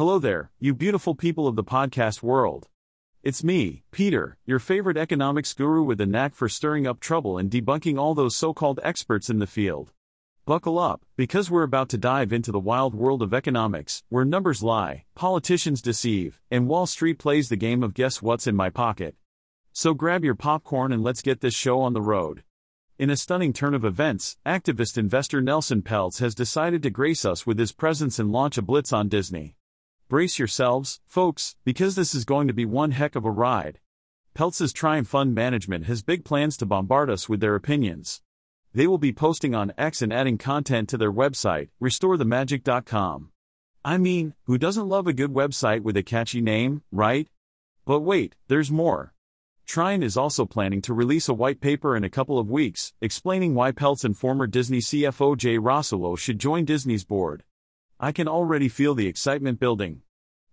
Hello there, you beautiful people of the podcast world. It's me, Peter, your favorite economics guru with a knack for stirring up trouble and debunking all those so-called experts in the field. Buckle up, because we're about to dive into the wild world of economics, where numbers lie, politicians deceive, and Wall Street plays the game of guess what's in my pocket. So grab your popcorn and let's get this show on the road. In a stunning turn of events, activist investor Nelson Peltz has decided to grace us with his presence and launch a blitz on Disney. Brace yourselves, folks, because this is going to be one heck of a ride. Peltz's Trian Fund Management has big plans to bombard us with their opinions. They will be posting on X and adding content to their website, RestoreTheMagic.com. I mean, who doesn't love a good website with a catchy name, right? But wait, there's more. Trian is also planning to release a white paper in a couple of weeks, explaining why Peltz and former Disney CFO Jay Rasulo should join Disney's board. I can already feel the excitement building.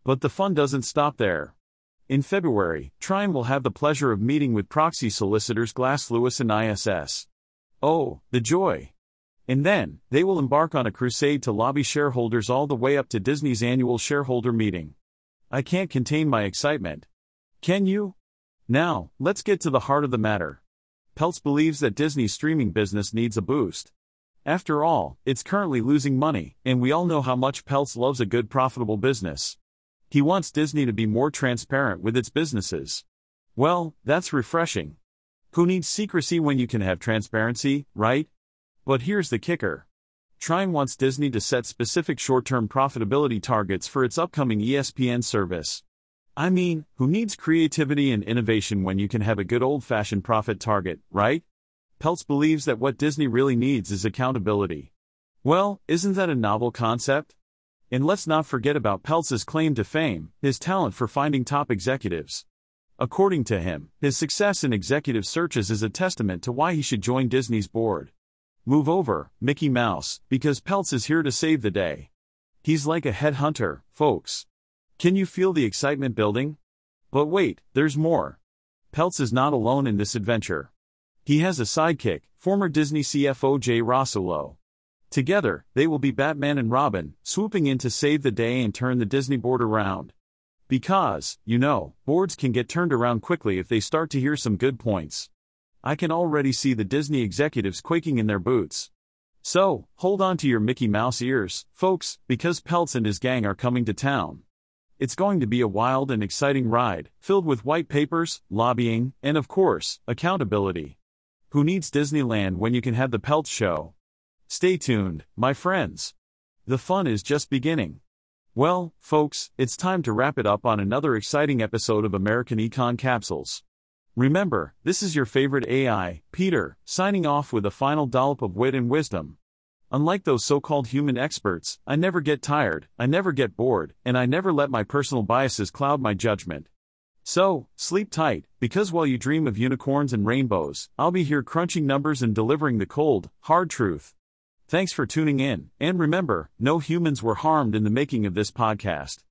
But the fun doesn't stop there. In February, Trian will have the pleasure of meeting with proxy solicitors Glass-Lewis and ISS. Oh, the joy! And then, they will embark on a crusade to lobby shareholders all the way up to Disney's annual shareholder meeting. I can't contain my excitement. Can you? Now, let's get to the heart of the matter. Peltz believes that Disney's streaming business needs a boost. After all, it's currently losing money, and we all know how much Peltz loves a good profitable business. He wants Disney to be more transparent with its businesses. Well, that's refreshing. Who needs secrecy when you can have transparency, right? But here's the kicker. Trian wants Disney to set specific short-term profitability targets for its upcoming ESPN service. I mean, who needs creativity and innovation when you can have a good old-fashioned profit target, right? Peltz believes that what Disney really needs is accountability. Well, isn't that a novel concept? And let's not forget about Peltz's claim to fame, his talent for finding top executives. According to him, his success in executive searches is a testament to why he should join Disney's board. Move over, Mickey Mouse, because Peltz is here to save the day. He's like a headhunter, folks. Can you feel the excitement building? But wait, there's more. Peltz is not alone in this adventure. He has a sidekick, former Disney CFO Jay Rasulo. Together, they will be Batman and Robin, swooping in to save the day and turn the Disney board around. Because, you know, boards can get turned around quickly if they start to hear some good points. I can already see the Disney executives quaking in their boots. So, hold on to your Mickey Mouse ears, folks, because Peltz and his gang are coming to town. It's going to be a wild and exciting ride, filled with white papers, lobbying, and of course, accountability. Who needs Disneyland when you can have the Peltz show? Stay tuned, my friends. The fun is just beginning. Well, folks, it's time to wrap it up on another exciting episode of American Econ Capsules. Remember, this is your favorite AI, Peter, signing off with a final dollop of wit and wisdom. Unlike those so-called human experts, I never get tired, I never get bored, and I never let my personal biases cloud my judgment. So, sleep tight, because while you dream of unicorns and rainbows, I'll be here crunching numbers and delivering the cold, hard truth. Thanks for tuning in, and remember, no humans were harmed in the making of this podcast.